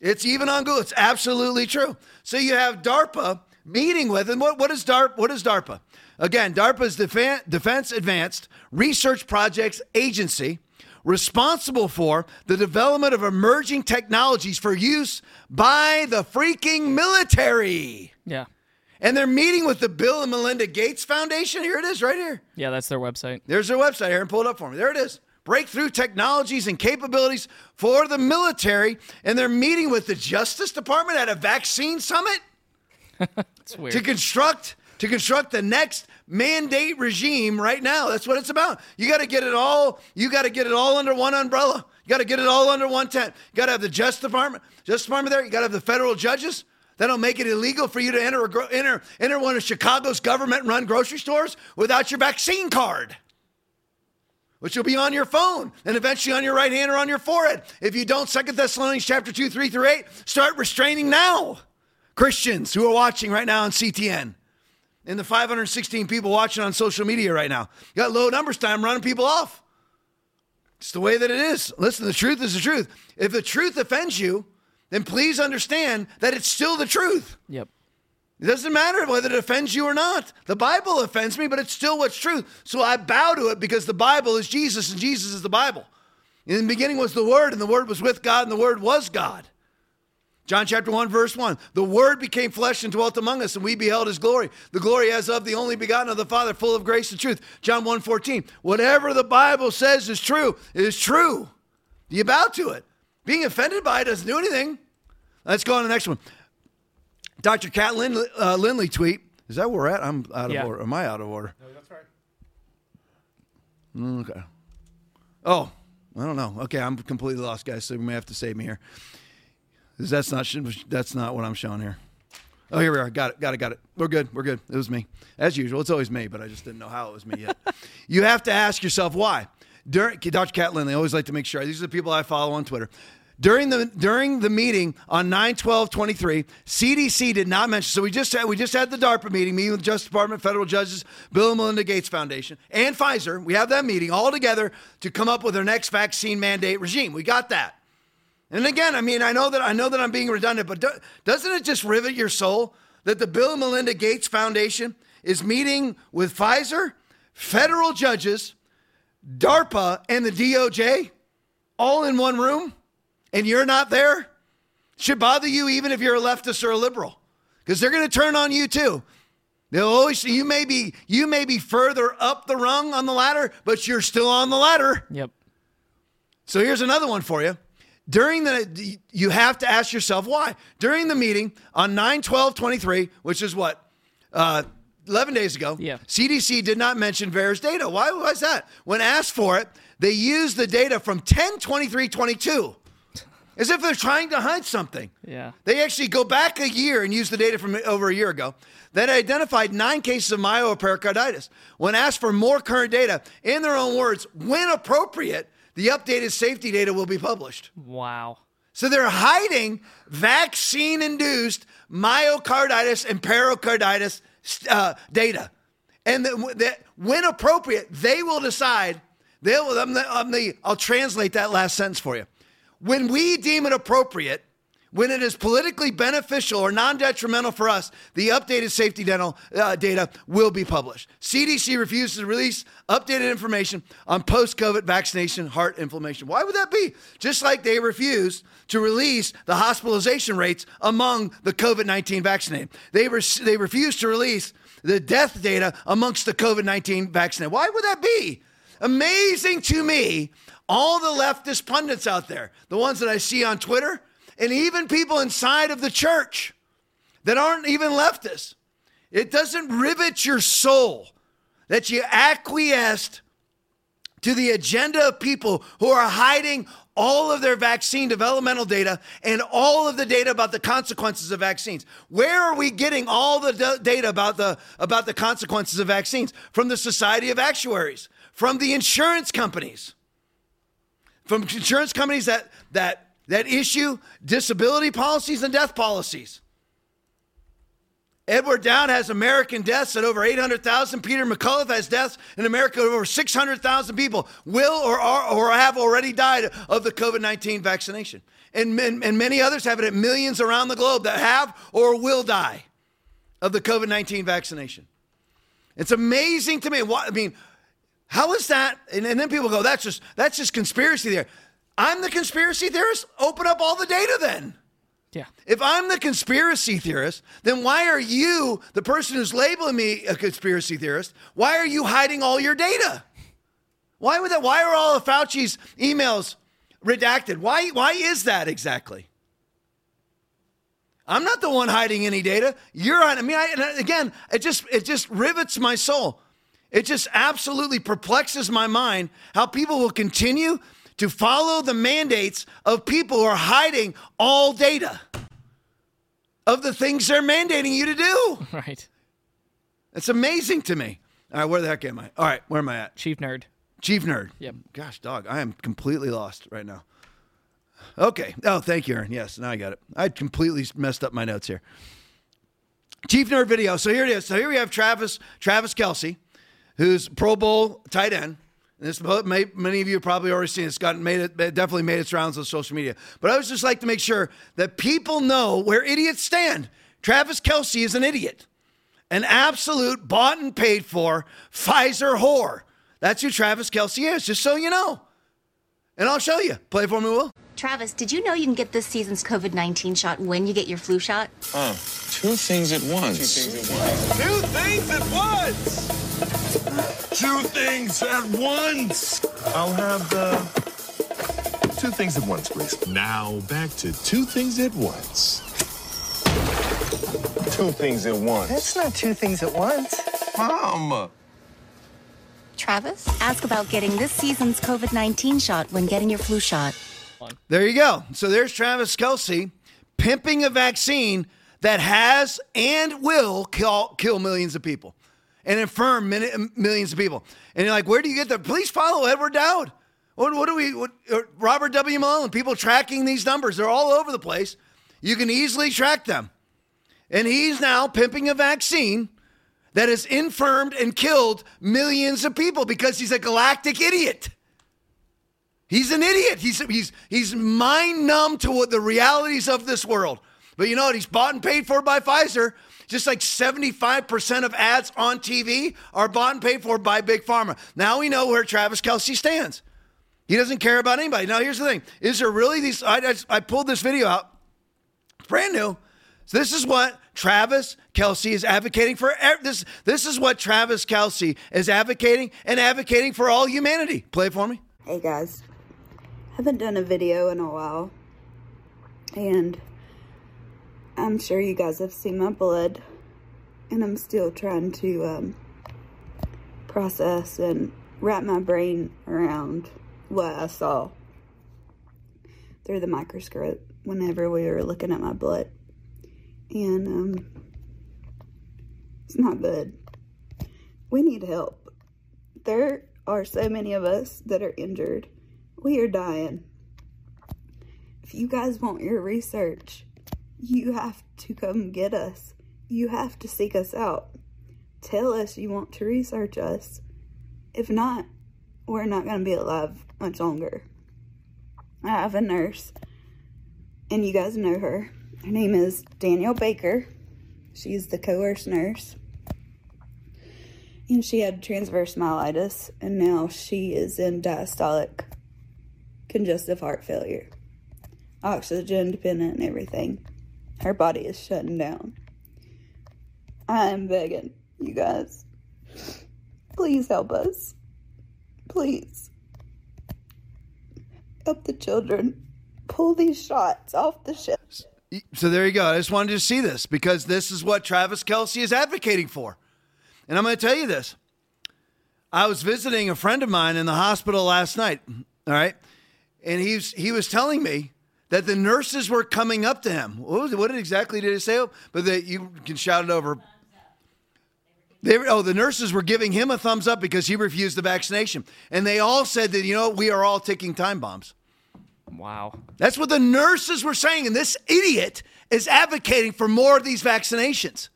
It's even on Google. It's absolutely true. So you have DARPA meeting with, and what, what is DARPA? What is DARPA? Again, DARPA is Defe- Defense Advanced Research Projects Agency, responsible for the development of emerging technologies for use by the freaking military. Yeah. And they're meeting with the Bill and Melinda Gates Foundation. Here it is right here. Yeah, that's their website. There's their website here, and pull it up for me. There it is. Breakthrough technologies and capabilities for the military. And they're meeting with the Justice Department at a vaccine summit. It's weird. To construct... to construct the next mandate regime right now. That's what it's about. You got to get it all. You got to get it all under one umbrella. You got to get it all under one tent. You got to have the Justice Department, Justice Department there. You got to have the federal judges. That'll make it illegal for you to enter a gro- enter enter one of Chicago's government-run grocery stores without your vaccine card, which will be on your phone and eventually on your right hand or on your forehead. If you don't, Second Thessalonians chapter two, three through eight, start restraining now. Christians who are watching right now on C T N. And the five hundred sixteen people watching on social media right now. You got low numbers time running people off. It's the way that it is. Listen, the truth is the truth. If the truth offends you, then please understand that it's still the truth. Yep. It doesn't matter whether it offends you or not. The Bible offends me, but it's still what's true. So I bow to it because the Bible is Jesus and Jesus is the Bible. In the beginning was the Word, and the Word was with God, and the Word was God. John chapter one, verse one. The Word became flesh and dwelt among us, and we beheld his glory. The glory as of the only begotten of the Father, full of grace and truth. John one fourteen. Whatever the Bible says is true, it is true. You bow to it. Being offended by it doesn't do anything. Let's go on to the next one. Doctor Kat Lin, uh, Lindley tweet. Is that where we're at? I'm out of yeah. order. Am I out of order? No, that's right. Okay. Oh, I don't know. Okay, I'm completely lost, guys, so you may have to save me here. That's not that's not what I'm showing here. Oh, here we are. Got it, got it, got it. We're good, we're good. It was me. As usual, it's always me, but I just didn't know how it was me yet. You have to ask yourself why. During, Doctor Kat Lindley, I always like to make sure. These are the people I follow on Twitter. During the during the meeting on nine twelve twenty-three, C D C did not mention. So we just had we just had the DARPA meeting, meeting with the Justice Department, federal judges, Bill and Melinda Gates Foundation, and Pfizer. We have that meeting all together to come up with their next vaccine mandate regime. We got that. And again, I mean, I know that I know that I'm being redundant, but do, doesn't it just rivet your soul that the Bill and Melinda Gates Foundation is meeting with Pfizer, federal judges, DARPA, and the D O J all in one room? And you're not there? It should bother you even if you're a leftist or a liberal, because they're going to turn on you too. They'll always you may be you may be further up the rung on the ladder, but you're still on the ladder. Yep. So here's another one for you. During the you have to ask yourself why. During the meeting on nine twelve twenty-three, which is what uh, eleven days ago, yeah. C D C did not mention V A E R S data. Why was that? When asked for it, they used the data from ten twenty-three twenty-two. As if they're trying to hide something. Yeah. They actually go back a year and use the data from over a year ago that identified nine cases of myopericarditis. When asked for more current data, in their own words, when appropriate, the updated safety data will be published. Wow. So they're hiding vaccine-induced myocarditis and pericarditis uh, data. And that, that when appropriate, they will decide. They will, I'm the, I'm the, I'll translate that last sentence for you. When we deem it appropriate, when it is politically beneficial or non-detrimental for us, the updated safety dental, uh, data will be published. C D C refuses to release updated information on post-COVID vaccination heart inflammation. Why would that be? Just like they refused to release the hospitalization rates among the COVID nineteen vaccinated. They, re- they refused to release the death data amongst the COVID nineteen vaccinated. Why would that be? Amazing to me, all the leftist pundits out there, the ones that I see on Twitter, and even people inside of the church that aren't even leftists. It doesn't rivet your soul that you acquiesced to the agenda of people who are hiding all of their vaccine developmental data and all of the data about the consequences of vaccines. Where are we getting all the d- data about the, about the consequences of vaccines? From the Society of Actuaries, from the insurance companies. From insurance companies that that that issue disability policies and death policies. Edward Dowd has American deaths at over eight hundred thousand. Peter McCullough has deaths in America of over six hundred thousand people will or are or have already died of the COVID nineteen vaccination. And, and, and many others have it at millions around the globe that have or will die of the COVID nineteen vaccination. It's amazing to me. What, I mean, how is that? And, and then people go, that's just that's just conspiracy theory. I'm the conspiracy theorist? Open up all the data then. Yeah. If I'm the conspiracy theorist, then why are you, the person who's labeling me a conspiracy theorist, why are you hiding all your data? Why would that? Why are all of Fauci's emails redacted? Why, why is that exactly? I'm not the one hiding any data. You're on. I mean, I, and again, it just it just rivets my soul. It just absolutely perplexes my mind how people will continue to follow the mandates of people who are hiding all data of the things they're mandating you to do. Right. It's amazing to me. All right, where the heck am I? All right, where am I at? Chief Nerd. Chief Nerd. Yep. Gosh, dog, I am completely lost right now. Okay. Oh, thank you, Aaron. Yes, now I got it. I completely messed up my notes here. Chief Nerd video. So here it is. So here we have Travis, Travis Kelce, who's Pro Bowl tight end, And this, many of you have probably already seen it. It's gotten made it, it definitely made its rounds on social media. But I would just like to make sure that people know where idiots stand. Travis Kelce is an idiot, an absolute bought and paid for Pfizer whore. That's who Travis Kelce is, just so you know. And I'll show you. Play for me, Will. Travis, did you know you can get this season's covid nineteen shot when you get your flu shot? Oh, two things at once. Two things at once. Two things at once. Two things at once. I'll have the two things at once, please. Now back to two things at once. Two things at once. That's not two things at once. Mom. Travis, ask about getting this season's covid nineteen shot when getting your flu shot. There you go. So there's Travis Kelce pimping a vaccine that has and will kill, kill millions of people and infirm min- millions of people. And you're like, where do you get the? Please follow Edward Dowd. What, what do we? What, Robert W. Malone. People tracking these numbers. They're all over the place. You can easily track them. And he's now pimping a vaccine that has infirmed and killed millions of people because he's a galactic idiot. He's an idiot. He's he's he's mind numb to what the realities of this world. But you know what? He's bought and paid for by Pfizer. Just like seventy-five percent of ads on T V are bought and paid for by Big Pharma. Now we know where Travis Kelce stands. He doesn't care about anybody. Now here's the thing: is there really these? I I, I pulled this video out. It's brand new. So this is what Travis Kelce is advocating for. This this is what Travis Kelce is advocating and advocating for all humanity. Play it for me. Hey guys. Haven't done a video in a while, and I'm sure you guys have seen my blood, and I'm still trying to um, process and wrap my brain around what I saw through the microscope whenever we were looking at my blood, and um, it's not good. We need help. There are so many of us that are injured. We are dying. If you guys want your research, you have to come get us. You have to seek us out. Tell us you want to research us. If not, we're not going to be alive much longer. I have a nurse, and you guys know her. Her name is Danielle Baker. She's the coerced nurse. And she had transverse myelitis, and now she is in diastolic congestive heart failure, oxygen dependent and everything. Her body is shutting down. I am begging you guys, please help us. Please help the children. Pull these shots off the ship. So there you go. I just wanted to see this because this is what Travis Kelce is advocating for. And I'm going to tell you this. I was visiting a friend of mine in the hospital last night. All right. And he's, he was telling me that the nurses were coming up to him. What, was it, what exactly did it say? But that you can shout it over. They were, oh, the nurses were giving him a thumbs up because he refused the vaccination. And they all said that, you know, we are all ticking time bombs. Wow. That's what the nurses were saying. And this idiot is advocating for more of these vaccinations.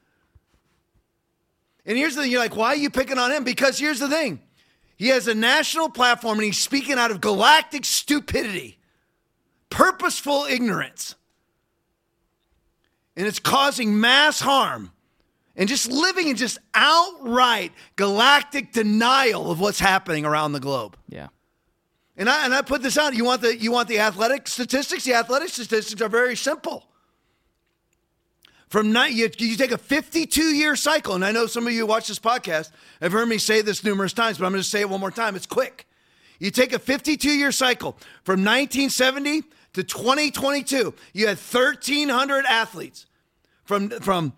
And here's the thing. You're like, why are you picking on him? Because here's the thing. He has a national platform, and he's speaking out of galactic stupidity, purposeful ignorance. And it's causing mass harm and just living in just outright galactic denial of what's happening around the globe. Yeah. And I and I put this out. You want the you want the athletic statistics? The athletic statistics are very simple. From night, you, you take a fifty-two year cycle, and I know some of you watch this podcast have heard me say this numerous times, but I'm going to say it one more time. It's quick. You take a fifty-two year cycle from nineteen seventy to twenty twenty-two. You had thirteen hundred athletes from from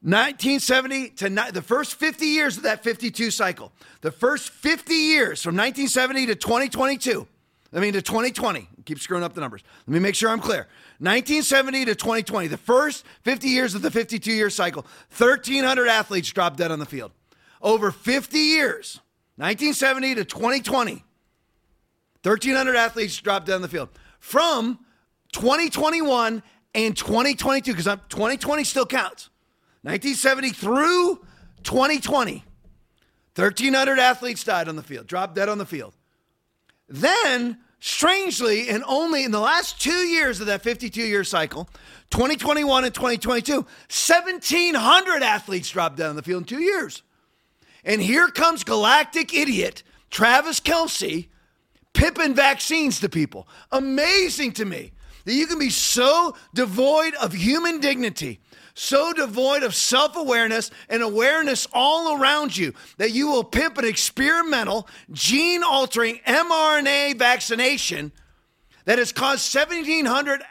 nineteen seventy to ni- the first fifty years of that fifty-two cycle. The first fifty years from nineteen seventy to twenty twenty-two. I mean, to twenty twenty. Keep screwing up the numbers. Let me make sure I'm clear. nineteen seventy to twenty twenty, the first fifty years of the fifty-two year cycle, thirteen hundred athletes dropped dead on the field. Over fifty years, nineteen seventy to twenty twenty, thirteen hundred athletes dropped dead on the field. From twenty twenty-one and twenty twenty-two, because twenty twenty still counts, nineteen seventy through twenty twenty, thirteen hundred athletes died on the field, dropped dead on the field. Then, strangely, and only in the last two years of that fifty-two-year cycle, twenty twenty-one and twenty twenty-two, seventeen hundred athletes dropped down the field in two years. And here comes galactic idiot Travis Kelce pimping vaccines to people. Amazing to me that you can be so devoid of human dignity, so devoid of self-awareness and awareness all around you that you will pimp an experimental, gene-altering mRNA vaccination that has caused seventeen hundred,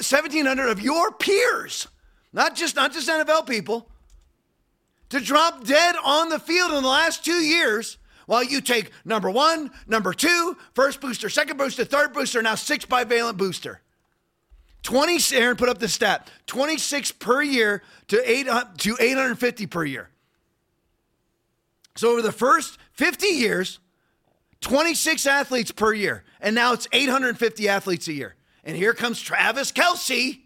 seventeen hundred of your peers, not just, not just N F L people, to drop dead on the field in the last two years while you take number one, number two, first booster, second booster, third booster, now six bivalent booster. twenty, Aaron put up the stat, twenty-six per year to eight to eight hundred fifty per year. So over the first fifty years, twenty-six athletes per year. And now it's eight hundred fifty athletes a year. And here comes Travis Kelce.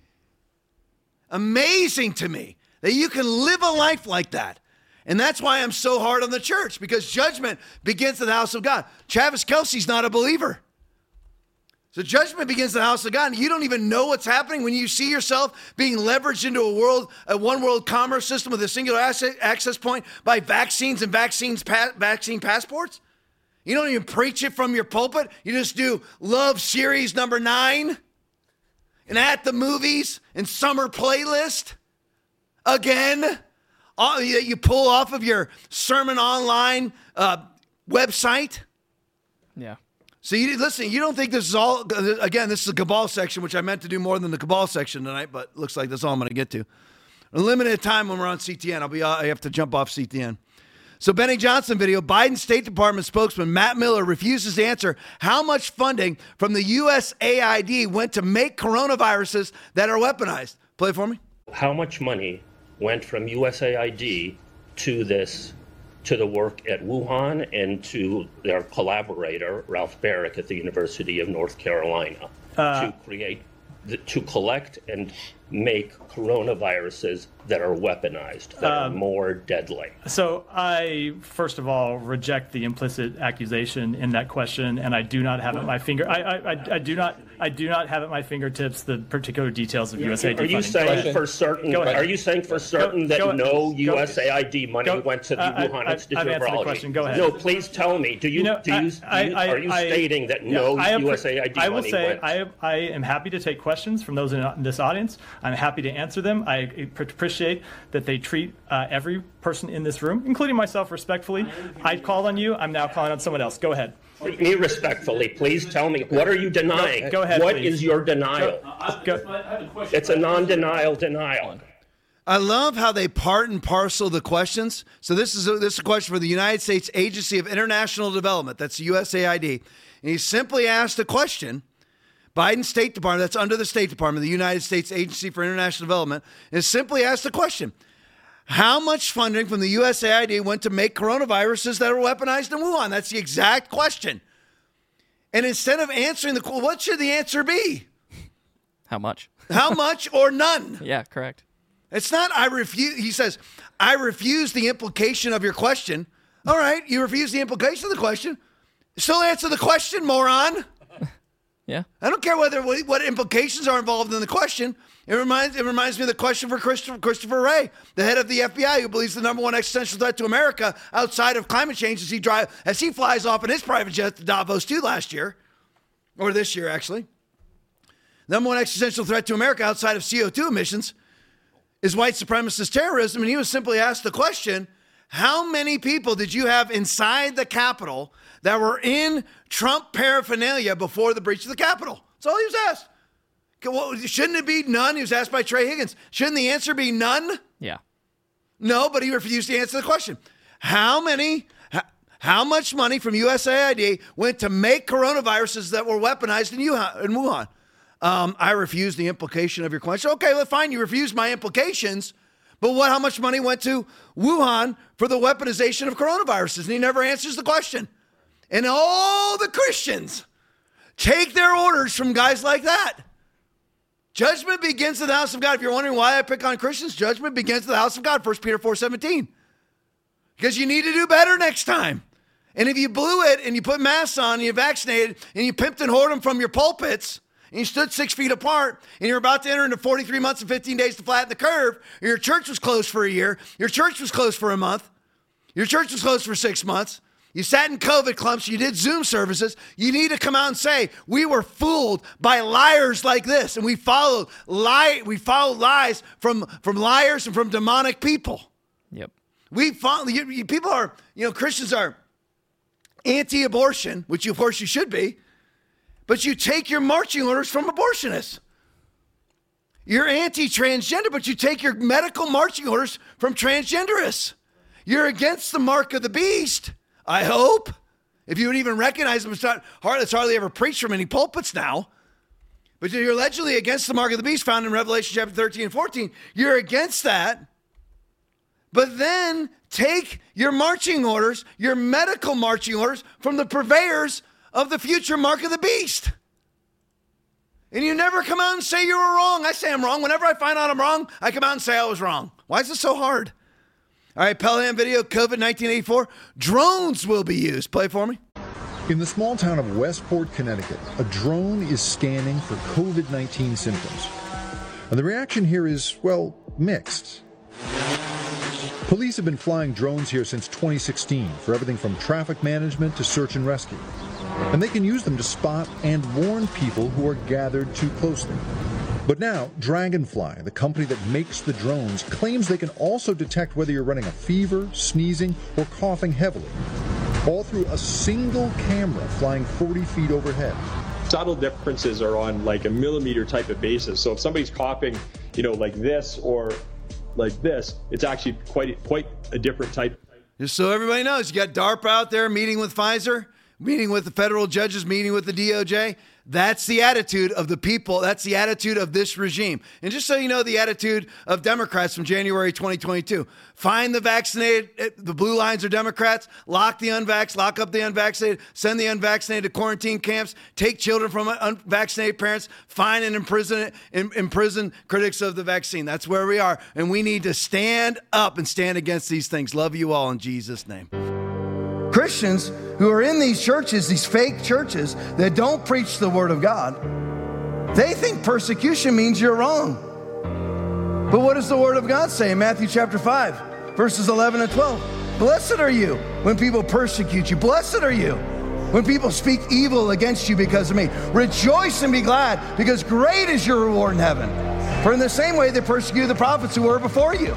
Amazing to me that you can live a life like that. And that's why I'm so hard on the church, because judgment begins in the house of God. Travis Kelce's not a believer. So judgment begins in the house of God, and you don't even know what's happening when you see yourself being leveraged into a world, a one-world commerce system with a singular access point by vaccines and vaccines, pa- vaccine passports. You don't even preach it from your pulpit. You just do love series number nine and at the movies and summer playlist again. All, you pull off of your sermon online uh, website. Yeah. So, you listen, you don't think this is all, again, this is the cabal section, which I meant to do more than the cabal section tonight, but looks like that's all I'm going to get to. A limited time when we're on C T N. I'll be, I have to jump off C T N. So, Benny Johnson video, Biden State Department spokesman Matt Miller refuses to answer how much funding from the U S A I D went to make coronaviruses that are weaponized. Play for me. How much money went from U S A I D to this? To the work at Wuhan and to their collaborator, Ralph Barrick at the University of North Carolina, uh, to create, the, to collect and make coronaviruses that are weaponized, that um, are more deadly. So I, first of all, reject the implicit accusation in that question, and I do not have at my finger. I, I, I, I do not. I do not have at my fingertips the particular details of U S A I D. Are you saying for certain? Are you saying for certain that no U S A I D money went to the Wuhan Institute of Virology? Go ahead. No, please tell me. Do you? Do you? Are you stating that no U S A I D money went? I will say I am happy to take questions from those in this audience. I'm happy to answer them. I appreciate that they treat uh, every person in this room, including myself, respectfully. I called on you. I'm now calling on someone else. Go ahead. Me respectfully, please tell me, what are you denying? Go ahead, what please. Is your denial? Go, go. It's a non-denial denial. I love how they part and parcel the questions. So this is a, this is a question for the United States Agency of International Development. That's the U S A I D. And he simply asked a question. Biden's State Department, that's under the State Department, the United States Agency for International Development, and simply asked the question, how much funding from the U S A I D went to make coronaviruses that are weaponized in Wuhan? That's the exact question. And instead of answering the question, what should the answer be? How much? How much or none? Yeah, correct. It's not, I refuse, he says, I refuse the implication of your question. All right, you refuse the implication of the question. Still answer the question, moron. Yeah. I don't care whether what implications are involved in the question. It reminds it reminds me of the question for Christopher, Christopher Wray, the head of the F B I, who believes the number one existential threat to America outside of climate change as he drive as he flies off in his private jet to Davos too last year, or this year actually. Number one existential threat to America outside of C O two emissions is white supremacist terrorism, and he was simply asked the question, how many people did you have inside the Capitol that were in Trump paraphernalia before the breach of the Capitol? That's all he was asked. Well, shouldn't it be none? He was asked by Trey Higgins. Shouldn't the answer be none? Yeah. No, but he refused to answer the question. How many, how much money from U S A I D went to make coronaviruses that were weaponized in Wuhan? Um, I refuse the implication of your question. Okay, well, fine. You refuse my implications, but what? How much money went to Wuhan for the weaponization of coronaviruses? And he never answers the question. And all the Christians take their orders from guys like that. Judgment begins in the house of God. If you're wondering why I pick on Christians, judgment begins in the house of God, First Peter four seventeen. Because you need to do better next time. And if you blew it and you put masks on and you vaccinated and you pimped and hoarded them from your pulpits and you stood six feet apart and you're about to enter into forty-three months and fifteen days to flatten the curve, your church was closed for a year, your church was closed for a month, your church was closed for six months, you sat in COVID clumps, you did Zoom services, you need to come out and say, we were fooled by liars like this and we followed, lie, we followed lies from, from liars and from demonic people. Yep. We follow, you, you, people are, you know, Christians are anti-abortion, which of course you should be, but you take your marching orders from abortionists. You're anti-transgender, but you take your medical marching orders from transgenderists. You're against the mark of the beast, I hope. If you would even recognize them, it's, not hard, it's hardly ever preached from any pulpits now. But you're allegedly against the mark of the beast found in Revelation chapter thirteen and fourteen. You're against that. But then take your marching orders, your medical marching orders from the purveyors of the future mark of the beast. And you never come out and say you were wrong. I say I'm wrong. Whenever I find out I'm wrong, I come out and say I was wrong. Why is this so hard? All right, Pelham video, COVID nineteen eighty-four. Drones will be used. Play for me. In the small town of Westport, Connecticut, a drone is scanning for COVID nineteen symptoms. And the reaction here is, well, mixed. Police have been flying drones here since twenty sixteen for everything from traffic management to search and rescue. And they can use them to spot and warn people who are gathered too closely. But now, Dragonfly, the company that makes the drones, claims they can also detect whether you're running a fever, sneezing, or coughing heavily, all through a single camera flying forty feet overhead. Subtle differences are on like a millimeter type of basis. So if somebody's coughing, you know, like this or like this, it's actually quite quite a different type. Just so everybody knows, you got DARPA out there meeting with Pfizer, meeting with the federal judges, meeting with the D O J. That's the attitude of the people. That's the attitude of this regime. And just so you know, the attitude of Democrats from January twenty twenty-two. Find the vaccinated. The blue lines are Democrats. Lock the unvax. Lock up the unvaccinated. Send the unvaccinated to quarantine camps. Take children from unvaccinated parents. Fine and imprison, imprison critics of the vaccine. That's where we are. And we need to stand up and stand against these things. Love you all in Jesus' name. Christians who are in these churches, these fake churches that don't preach the word of God, they think persecution means you're wrong. But what does the word of God say in Matthew chapter five, verses eleven and twelve? Blessed are you when people persecute you. Blessed are you when people speak evil against you because of me. Rejoice and be glad, because great is your reward in heaven. For in the same way they persecuted the prophets who were before you.